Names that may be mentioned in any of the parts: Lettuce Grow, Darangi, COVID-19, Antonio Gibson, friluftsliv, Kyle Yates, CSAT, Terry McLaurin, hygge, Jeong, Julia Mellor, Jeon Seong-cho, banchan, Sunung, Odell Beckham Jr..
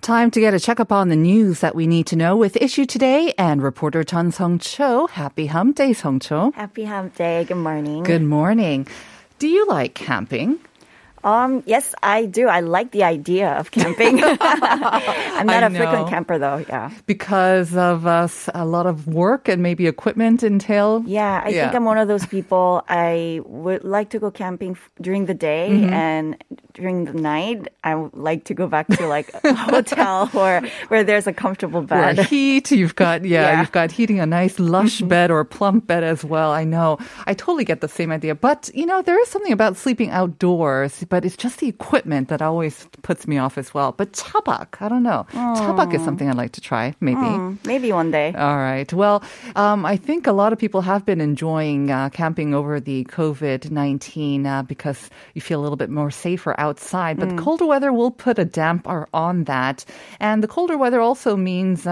Time to get a checkup on the news that we need to know with Issue Today and reporter Jeon Seong-cho. Happy Hump Day, Seong-cho. Happy Hump Day. Good morning. Good morning. Do you like camping? Yes, I do. I like the idea of camping. I'm not a frequent camper, though. Yeah, because of a lot of work and maybe equipment entail. Yeah, I think I'm one of those people. I would like to go camping during the day and during the night. I would like to go back to like a hotel or where there's a comfortable bed. Or heat. You've got you've got heating a nice lush bed or plump bed as well. I know. I totally get the same idea. But you know, there is something about sleeping outdoors. But it's just the equipment that always puts me off as well. But 차박, I don't know. 차박 is something I'd like to try, maybe. Maybe one day. All right. Well, I think a lot of people have been enjoying camping over the COVID-19 because you feel a little bit more safer outside. But colder weather will put a damper on that. And the colder weather also means...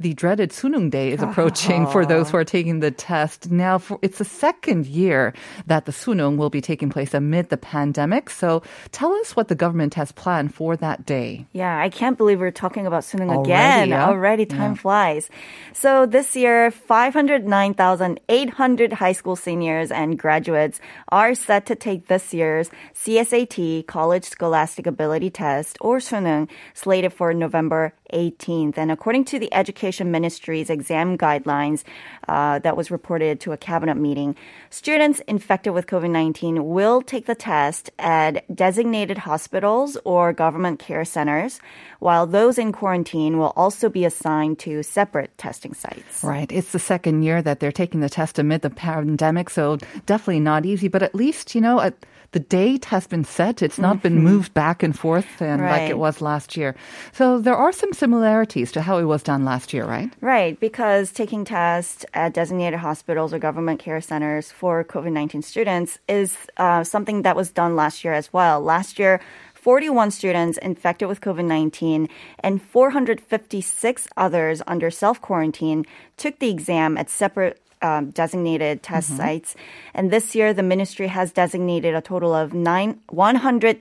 the dreaded Sunung Day is approaching for those who are taking the test. Now, it's the second year that the Sunung will be taking place amid the pandemic. So tell us what the government has planned for that day. Yeah, I can't believe we're talking about Sunung again. Yeah? Already, time flies. So this year, 509,800 high school seniors and graduates are set to take this year's CSAT, College Scholastic Ability Test, or Sunung, slated for November 18th. And according to the Education Ministry's exam guidelines that was reported to a cabinet meeting, students infected with COVID-19 will take the test at designated hospitals or government care centers, while those in quarantine will also be assigned to separate testing sites. Right. It's the second year that they're taking the test amid the pandemic, so definitely not easy. But at least, you know, the date has been set. It's not been moved back and forth like it was last year. So there are some similarities to how it was done last year, right? Right, because taking tests at designated hospitals or government care centers for COVID-19 students is something that was done last year as well. Last year, 41 students infected with COVID-19 and 456 others under self-quarantine took the exam at separate designated test sites. And this year, the ministry has designated a total of 198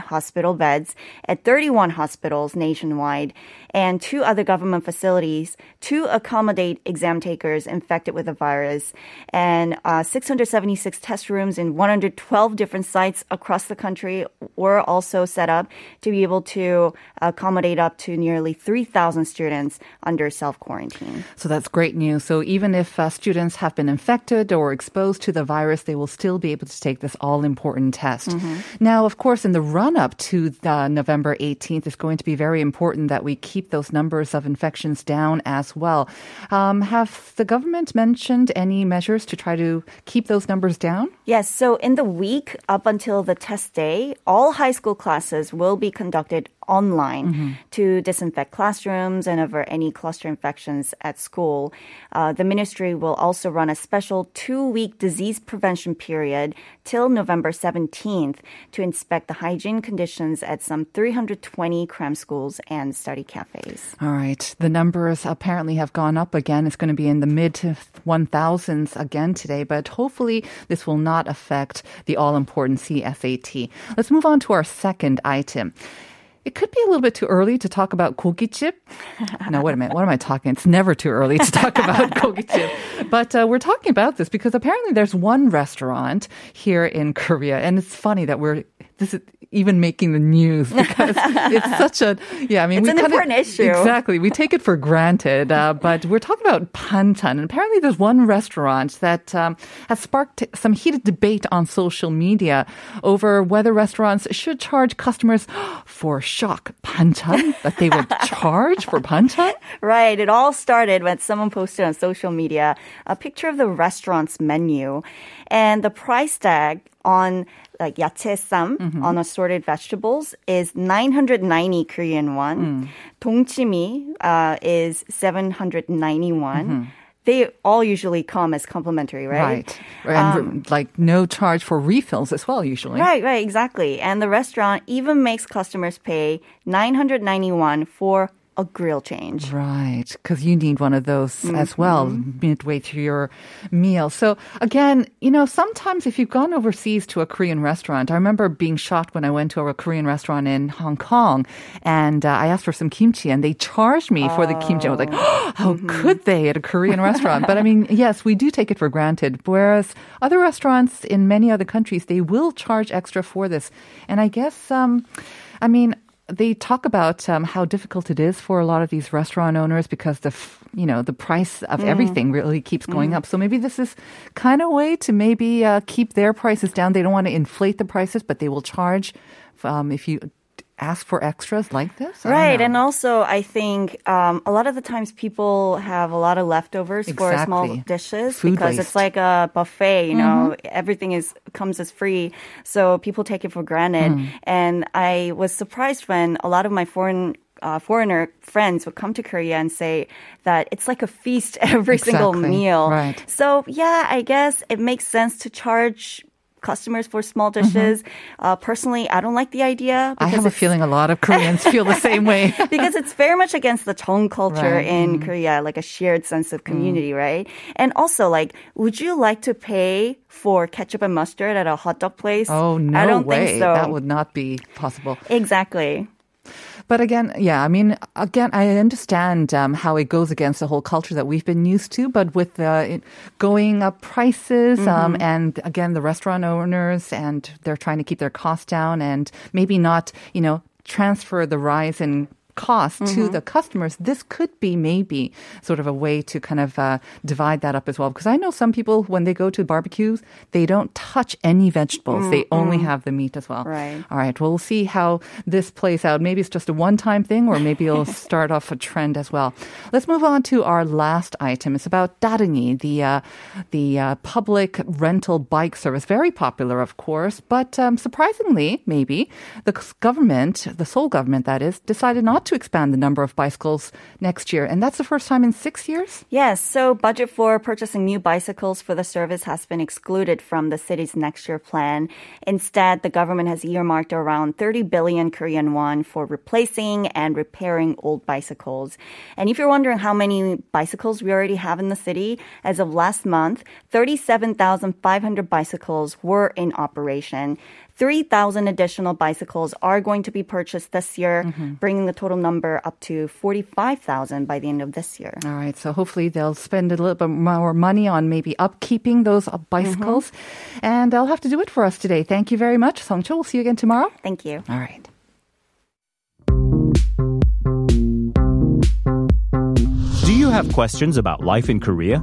hospital beds at 31 hospitals nationwide and 2 other government facilities to accommodate exam takers infected with the virus, and 676 test rooms in 112 different sites across the country were also set up to be able to accommodate up to nearly 3,000 students under self-quarantine. So that's great news. So even if students have been infected or exposed to the virus, they will still be able to take this all-important test. Now, of course, in the run-up to November 18th, it's going to be very important that we keep those numbers of infections down as well. Have the government mentioned any measures to try to keep those numbers down? Yes. So in the week up until the test day, all high school classes will be conducted online to disinfect classrooms and avert any cluster infections at school. The ministry will also run a special 2-week disease prevention period till November 17th to inspect the hygiene conditions at some 320 cram schools and study cafes. All right. The numbers apparently have gone up again. It's going to be in the mid-1000s again today, but hopefully this will not affect the all-important CSAT. Let's move on to our second item. It could be a little bit too early to talk about gogichip. No, wait a minute. What am I talking? It's never too early to talk about gogichip. But we're talking about this because apparently there's one restaurant here in Korea, and it's funny that we're this is even making the news because it's such a, yeah, I mean, it's an important issue. Exactly. We take it for granted, but we're talking about banchan. And apparently there's one restaurant that has sparked some heated debate on social media over whether restaurants should charge customers for shock banchan, that they would charge for banchan. Right. It all started when someone posted on social media a picture of the restaurant's menu and the price tag on like 야채쌈, mm-hmm. on assorted vegetables, is 990 Korean won. 동치미 is 791. Mm-hmm. They all usually come as complimentary, right? Right. And like no charge for refills as well, usually. Right, exactly. And the restaurant even makes customers pay 991 for a grill change. Right, because you need one of those mm-hmm. as well midway through your meal. So again, you know, sometimes if you've gone overseas to a Korean restaurant, I remember being shocked when I went to a Korean restaurant in Hong Kong and I asked for some kimchi and they charged me for the kimchi. I was like, oh, how mm-hmm. could they at a Korean restaurant? But I mean, yes, we do take it for granted. Whereas other restaurants in many other countries, they will charge extra for this. And I guess, I mean, they talk about how difficult it is for a lot of these restaurant owners because the price of everything really keeps going up. So maybe this is kind of a way to maybe keep their prices down. They don't want to inflate the prices, but they will charge if you ask for extras like this? Right. And also, I think a lot of the times people have a lot of leftovers for small dishes Food because waste. It's like a buffet, you know, everything comes as free. So people take it for granted. And I was surprised when a lot of my foreigner friends would come to Korea and say that it's like a feast every single meal. Right. So, yeah, I guess it makes sense to charge customers for small dishes. Personally, I don't like the idea. I have a feeling a lot of Koreans feel the same way. Because it's very much against the Jeong culture in Korea, like a shared sense of community, right? And also, like, would you like to pay for ketchup and mustard at a hot dog place? Oh, no way. I don't think so. That would not be possible. Exactly. But again, yeah, I mean, again, I understand how it goes against the whole culture that we've been used to, but with the going up prices and again, the restaurant owners, and they're trying to keep their costs down and maybe not, you know, transfer the rise in cost to the customers. This could be maybe sort of a way to kind of divide that up as well. Because I know some people, when they go to barbecues, they don't touch any vegetables. They only have the meat as well. Right. All right. Well, we'll see how this plays out. Maybe it's just a one-time thing, or maybe it'll start off a trend as well. Let's move on to our last item. It's about Darangi, the public rental bike service. Very popular, of course, but surprisingly, maybe, the Seoul government, that is, decided not to expand the number of bicycles next year. And that's the first time in 6 years? Yes. So budget for purchasing new bicycles for the service has been excluded from the city's next year plan. Instead, the government has earmarked around 30 billion Korean won for replacing and repairing old bicycles. And if you're wondering how many bicycles we already have in the city, as of last month, 37,500 bicycles were in operation. 3,000 additional bicycles are going to be purchased this year, bringing the total number up to 45,000 by the end of this year. All right. So hopefully they'll spend a little bit more money on maybe upkeeping those bicycles. And they'll have to do it for us today. Thank you very much, Seong-cho. We'll see you again tomorrow. Thank you. All right. Do you have questions about life in Korea?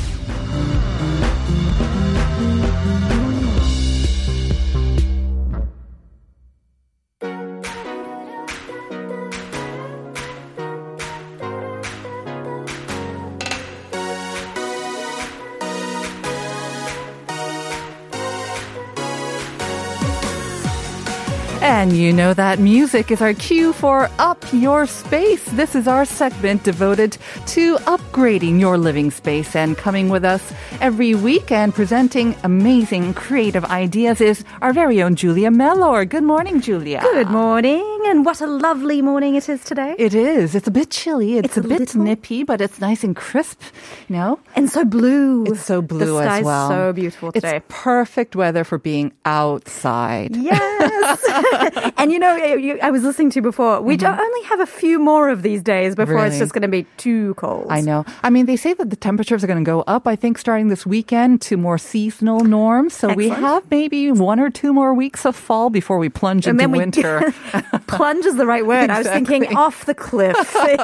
And you know that music is our cue for Up Your Space. This is our segment devoted to upgrading your living space. And coming with us every week and presenting amazing creative ideas is our very own Julia Mellor. Good morning, Julia. Good morning. And what a lovely morning it is today. It is. It's a bit chilly. It's a bit nippy, but it's nice and crisp, you know? And so blue. It's so blue as well. The sky is so beautiful today. It's perfect weather for being outside. Yes. And you know, I was listening to you before. We don't only have a few more of these days before it's just going to be too cold. I know. I mean, they say that the temperatures are going to go up, I think, starting this weekend to more seasonal norms. So we have maybe 1 or 2 more weeks of fall before we plunge into winter. Plunge is the right word. Exactly. I was thinking off the cliff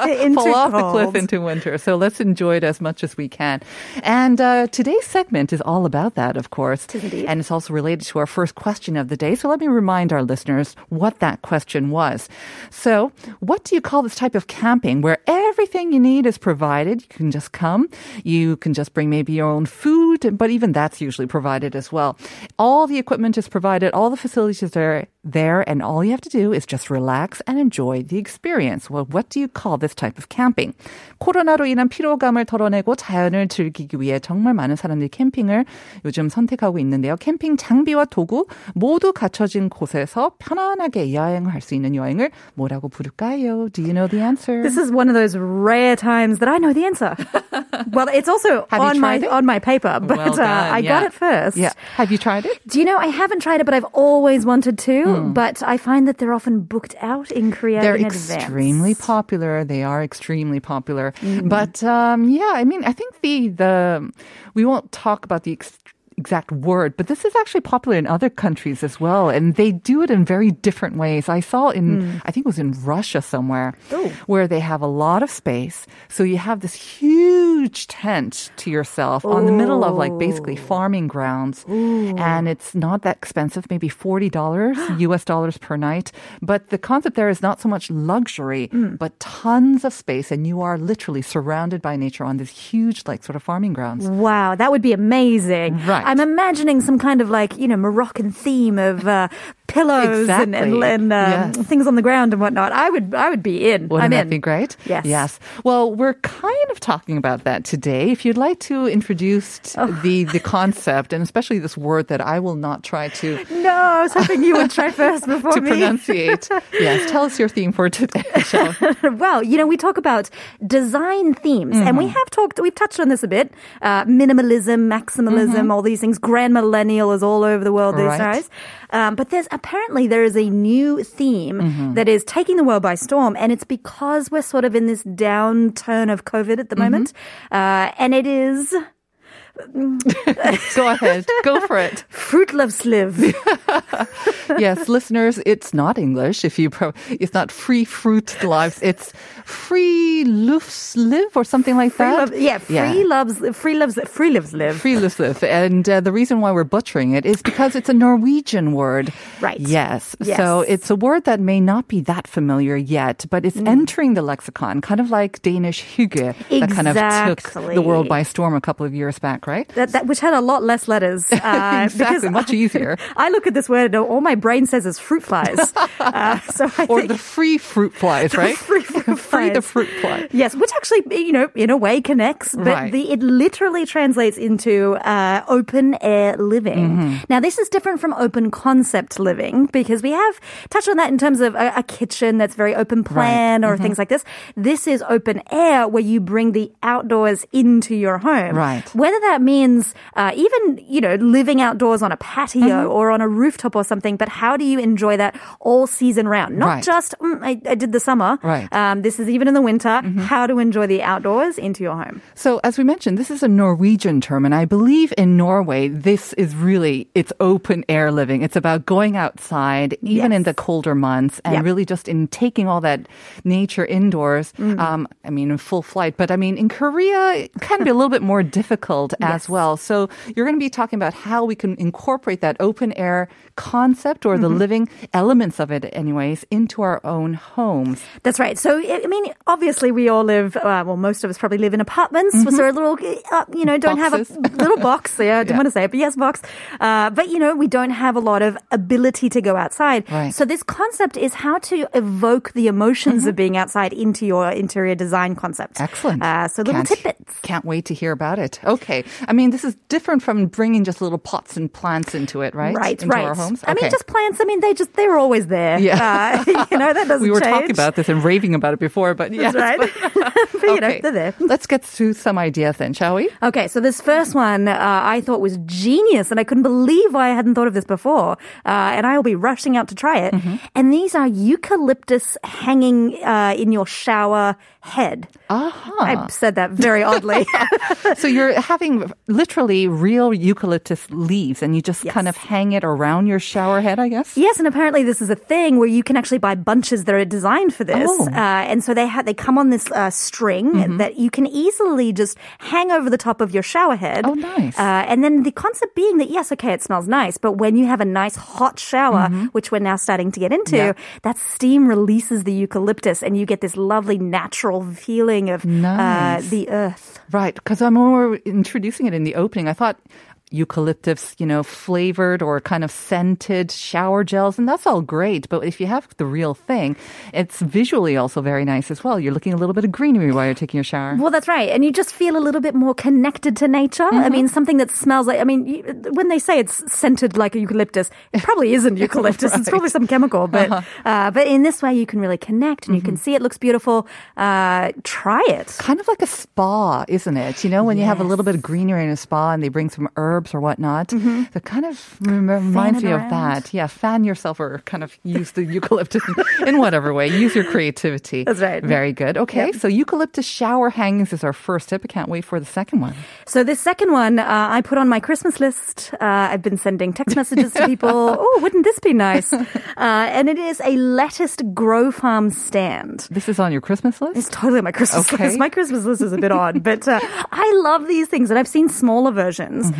into fall off the cliff into winter. So let's enjoy it as much as we can. And today's segment is all about that, of course. Indeed. And it's also related to our first question of the day. So let me remind our listeners what that question was. So what do you call this type of camping where everything you need is provided? You can just come. You can just bring maybe your own food, but even that's usually provided as well. All the equipment is provided. All the facilities are there. And all you have to do is just relax and enjoy the experience. Well, what do you call this type of camping? 코로나로 인한 피로감을 덜어내고 자연을 즐기기 위해 정말 많은 사람들이 캠핑을 요즘 선택하고 있는데요. 캠핑 장비와 도구 모두 갖춰진 곳에서 편안하게 여행을 할 수 있는 여행을 뭐라고 부를까요? Do you know the answer? This is one of those rare times that I know the answer. Well, it's also on my paper, but well done, I got it first. Yeah. Have you tried it? Do you know, I haven't tried it, but I've always wanted to, but I find that they're often booked out in Korea. They're extremely popular. They are extremely popular. But yeah, I mean, I think the we won't talk about the exact word, but this is actually popular in other countries as well, and they do it in very different ways. I saw I think it was in Russia somewhere, where they have a lot of space, so you have this huge tent to yourself on the middle of like basically farming grounds, and it's not that expensive, maybe $40 US dollars per night, but the concept there is not so much luxury, but tons of space, and you are literally surrounded by nature on this huge like sort of farming grounds. Wow, that would be amazing. Right. I'm imagining some kind of like, you know, Moroccan theme of pillows and things on the ground and whatnot. I would be in. Wouldn't that be great? Yes. Yes. Well, we're kind of talking about that today. If you'd like to introduce the concept, and especially this word that I will not try to. No, I was hoping you would try first before to me. To pronunciate. Yes. Tell us your theme for today, Michelle. Well, you know, we talk about design themes, and we've touched on this a bit. Minimalism, maximalism, all these things. Grand millennial is all over the world these days. But there is a new theme that is taking the world by storm, and it's because we're sort of in this downturn of COVID at the moment, and it is... Go ahead. Go for it. Friluftsliv. Yes, listeners, it's not English. It's not free fruit lives. It's friluftsliv or something like that. Friluftsliv. Friluftsliv. And the reason why we're butchering it is because it's a Norwegian word. Right. Yes. So it's a word that may not be that familiar yet, but it's entering the lexicon, kind of like Danish hygge that kind of took the world by storm a couple of years back, right? Which had a lot less letters. Exactly, much easier. I look at this word and all my brain says is fruit flies. Or the free fruit flies, right? Free the fruit fly. Yes, which actually, you know, in a way connects, but it literally translates into open air living. Now, this is different from open concept living because we have touched on that in terms of a kitchen that's very open plan or things like this. This is open air where you bring the outdoors into your home. Right. Whether that means even, you know, living outdoors on a patio or on a rooftop or something, but how do you enjoy that all season round? Not just, I did the summer. Right. This is even in the winter, how to enjoy the outdoors into your home. So as we mentioned, this is a Norwegian term, and I believe in Norway, this is really, it's open air living. It's about going outside, even in the colder months, and really just in taking all that nature indoors, I mean, in full flight. But I mean, in Korea, it can be a little bit more difficult as well. So you're going to be talking about how we can incorporate that open air concept or the living elements of it anyways into our own homes. That's right. So, I mean, obviously we all live, well, most of us probably live in apartments. Mm-hmm. So a little, you know, don't Boxes. Have a little box. Yeah, I didn't want to say it, but yes, box. But, you know, we don't have a lot of ability to go outside. Right. So this concept is how to evoke the emotions of being outside into your interior design concept. Excellent. So little tidbits. Can't wait to hear about it. Okay. I mean, this is different from bringing just little pots and plants into it, right? Right, into our homes. Okay. I mean, just plants. I mean, they're always there. Yeah. You know, that doesn't change. We were talking about this and raving about it before, but yes. That's right. But you know, they're there. Let's get to some ideas then, shall we? Okay. So this first one I thought was genius, and I couldn't believe I hadn't thought of this before. And I'll be rushing out to try it. Mm-hmm. And these are eucalyptus hanging in your shower head. I said that very oddly. So you're having literally real eucalyptus leaves, and you just kind of hang it around your shower head, I guess? Yes, and apparently this is a thing where you can actually buy bunches that are designed for this. Oh. And so they come on this string that you can easily just hang over the top of your shower head. Oh, nice. And then the concept being that, yes, okay, it smells nice, but when you have a nice hot shower, which we're now starting to get into, that steam releases the eucalyptus and you get this lovely natural feeling of the earth. Right, because when we were introducing it in the opening, I thought eucalyptus, you know, flavored or kind of scented shower gels, and that's all great, but if you have the real thing, it's visually also very nice as well. You're looking a little bit of greenery while you're taking your shower. Well, that's right, and you just feel a little bit more connected to nature. I mean, something that smells like, I mean, when they say it's scented like a eucalyptus, it probably isn't eucalyptus. Right. It's probably some chemical, but in this way you can really connect, and you can see it looks beautiful. Try it. Kind of like a spa, isn't it? You know, when you have a little bit of greenery in a spa and they bring some herbs or whatnot, that kind of reminds me of that. Yeah, fan yourself or kind of use the eucalyptus in whatever way. Use your creativity. That's right. Very good. Okay, so eucalyptus shower hangings is our first tip. I can't wait for the second one. So this second one, I put on my Christmas list. I've been sending text messages to people. Oh, wouldn't this be nice? And it is a Lettuce Grow farm stand. This is on your Christmas list? It's totally on my Christmas list. My Christmas list is a bit odd, but I love these things, and I've seen smaller versions.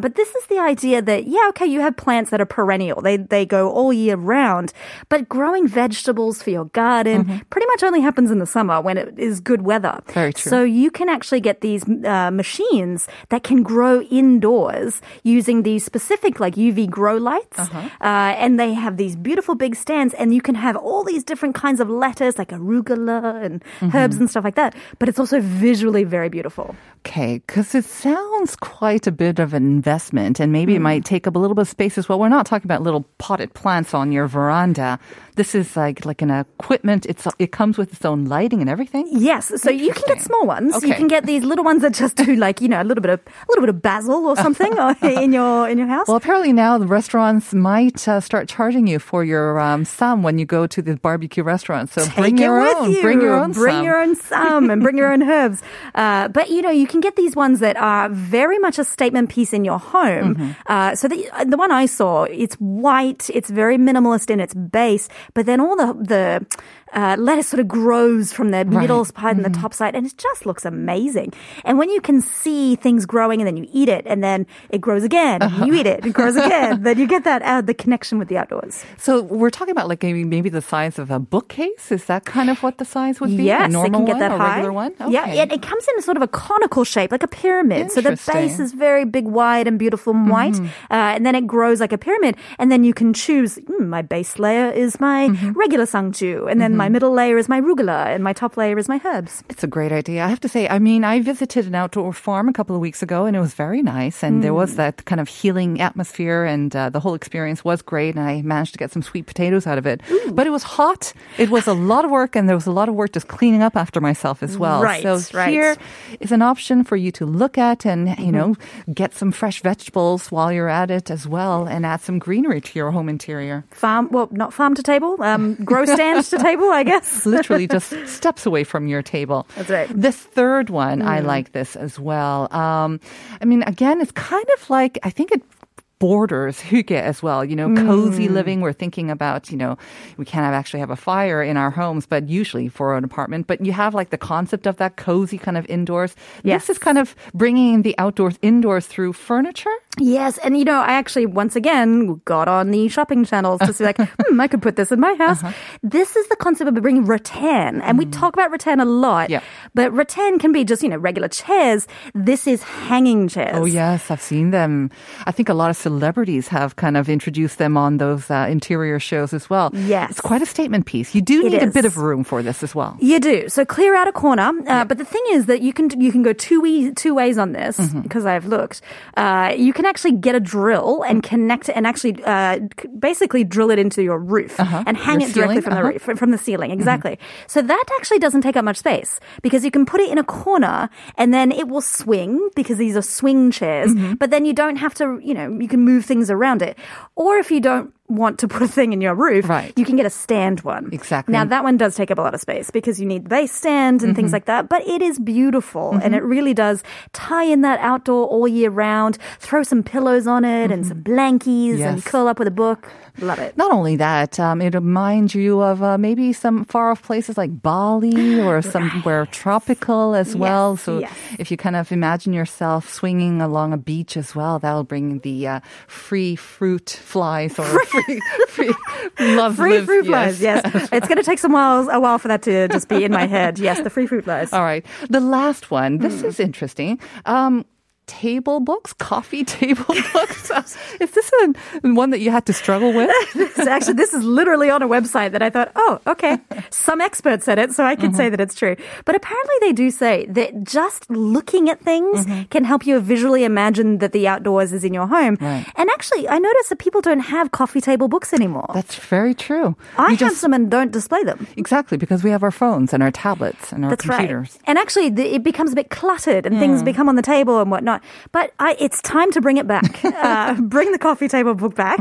But this is the idea that, yeah, okay, you have plants that are perennial. They go all year round. But growing vegetables for your garden pretty much only happens in the summer when it is good weather. Very true. So you can actually get these machines that can grow indoors using these specific like UV grow lights. And they have these beautiful big stands, and you can have all these different kinds of lettuce like arugula and herbs and stuff like that. But it's also visually very beautiful. Okay, because it sounds quite a bit of an investment, and maybe it might take up a little bit of space as well. We're not talking about little potted plants on your veranda. This is like an equipment. It comes with its own lighting and everything. Yes, so you can get small ones. Okay. You can get these little ones that just do like, you know, a little bit of basil or something in your house. Well, apparently now the restaurants might start charging you for your sam when you go to the barbecue restaurant. So bring your own sam and bring your own herbs. But you know, you can get these ones that are very much a statement piece in your home. So the one I saw, it's white, it's very minimalist in its base, but then all the lettuce sort of grows from the middle side and the top side, and it just looks amazing. And when you can see things growing, and then you eat it, and then it grows again, and you eat it, it grows again, then you get that the connection with the outdoors. So we're talking about like maybe the size of a bookcase. Is that kind of what the size would be? Yes, it can get that high. A regular one? Okay. Yeah, it comes in sort of a conical shape, like a pyramid. So the base is very big, wide, and beautiful and white, and then it grows like a pyramid, and then you can choose, my base layer is my regular Seong-cho, and then my middle layer is my arugula, and my top layer is my herbs. It's a great idea. I have to say, I mean, I visited an outdoor farm a couple of weeks ago, and it was very nice, and there was that kind of healing atmosphere, and the whole experience was great, and I managed to get some sweet potatoes out of it. Ooh. But it was hot, it was a lot of work, and there was a lot of work just cleaning up after myself as well. Right, so here is an option for you to look at and, you know, get some fresh vegetables while you're at it as well, and add some greenery to your home interior. Not farm to table, grow stand to table, I guess. Literally just steps away from your table. That's right. This third one, I like this as well. I mean, again, it's kind of like, I think it borders hygge as well, you know, cozy living. We're thinking about, you know, we can't have a fire in our homes, but usually for an apartment, but you have like the concept of that cozy kind of indoors. Yes. This is kind of bringing the outdoors indoors through furniture. Yes, and you know, I actually once again got on the shopping channels to see like, I could put this in my house. Uh-huh. This is the concept of bringing rattan, and we talk about rattan a lot. Yeah. But rattan can be just, you know, regular chairs. This is hanging chairs. Oh yes, I've seen them. I think a lot of celebrities have kind of introduced them on those interior shows as well. Yes. It's quite a statement piece. You do need a bit of room for this as well. You do. So clear out a corner. But the thing is that you can go two ways on this, because I've looked. You can actually get a drill and connect it and actually basically drill it into your roof and hang your it directly ceiling? From the roof, from the ceiling. Exactly. So that actually doesn't take up much space because you can put it in a corner and then it will swing because these are swing chairs, but then you don't have to, you know, you can move things around it. Or if you don't want to put a thing in your roof, you can get a stand one. Exactly. Now that one does take up a lot of space because you need the base stand and things like that, but it is beautiful and it really does tie in that outdoor all year round. Throw some pillows on it and some blankies and curl up with a book. Love it. Not only that, it reminds you of maybe some far off places like Bali or somewhere tropical as well. So if you kind of imagine yourself swinging along a beach as well, that'll bring the free fruit flies or free fruit flies, yes. It's going to take a while for that to just be in my head. Yes, the free fruit flies. All right. The last one. This is interesting. Table books, coffee table books. Is this one that you had to struggle with? Actually, this is literally on a website that I thought, oh, okay. Some experts said it, so I can say that it's true. But apparently they do say that just looking at things can help you visually imagine that the outdoors is in your home. Right. And actually, I noticed that people don't have coffee table books anymore. That's very true. I have some and don't display them. Exactly, because we have our phones and our tablets and our computers. Right. And actually, it becomes a bit cluttered and things become on the table and whatnot. But it's time to bring it back. Bring the coffee table book back.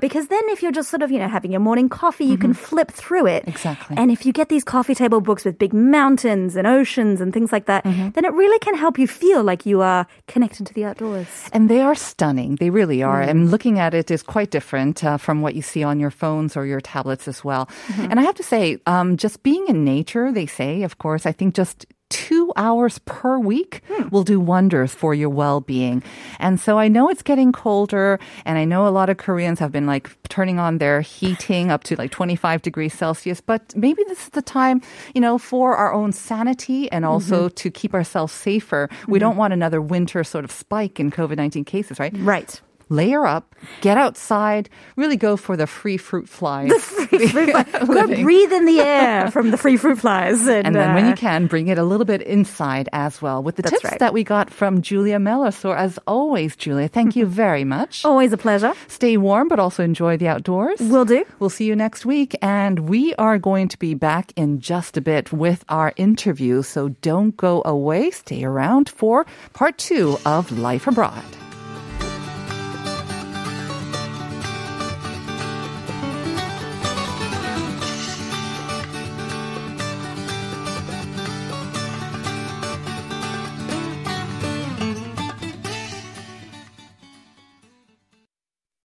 Because then if you're just sort of, you know, having your morning coffee, you can flip through it. Exactly. And if you get these coffee table books with big mountains and oceans and things like that, then it really can help you feel like you are connected to the outdoors. And they are stunning. They really are. And looking at it is quite different from what you see on your phones or your tablets as well. And I have to say, just being in nature, they say, of course, I think just 2 hours per week will do wonders for your well-being. And so I know it's getting colder, and I know a lot of Koreans have been like turning on their heating up to like 25 degrees Celsius, but maybe this is the time, you know, for our own sanity and also to keep ourselves safer. We don't want another winter sort of spike in COVID-19 cases, right? Right. Layer up, get outside, really go for the free fruit flies. The free fruit flies. Go breathe in the air from the free fruit flies. And then when you can, bring it a little bit inside as well with the tips that we got from Julia Mellor. So as always, Julia, thank you very much. Always a pleasure. Stay warm, but also enjoy the outdoors. Will do. We'll see you next week. And we are going to be back in just a bit with our interview. So don't go away. Stay around for part 2 of Life Abroad.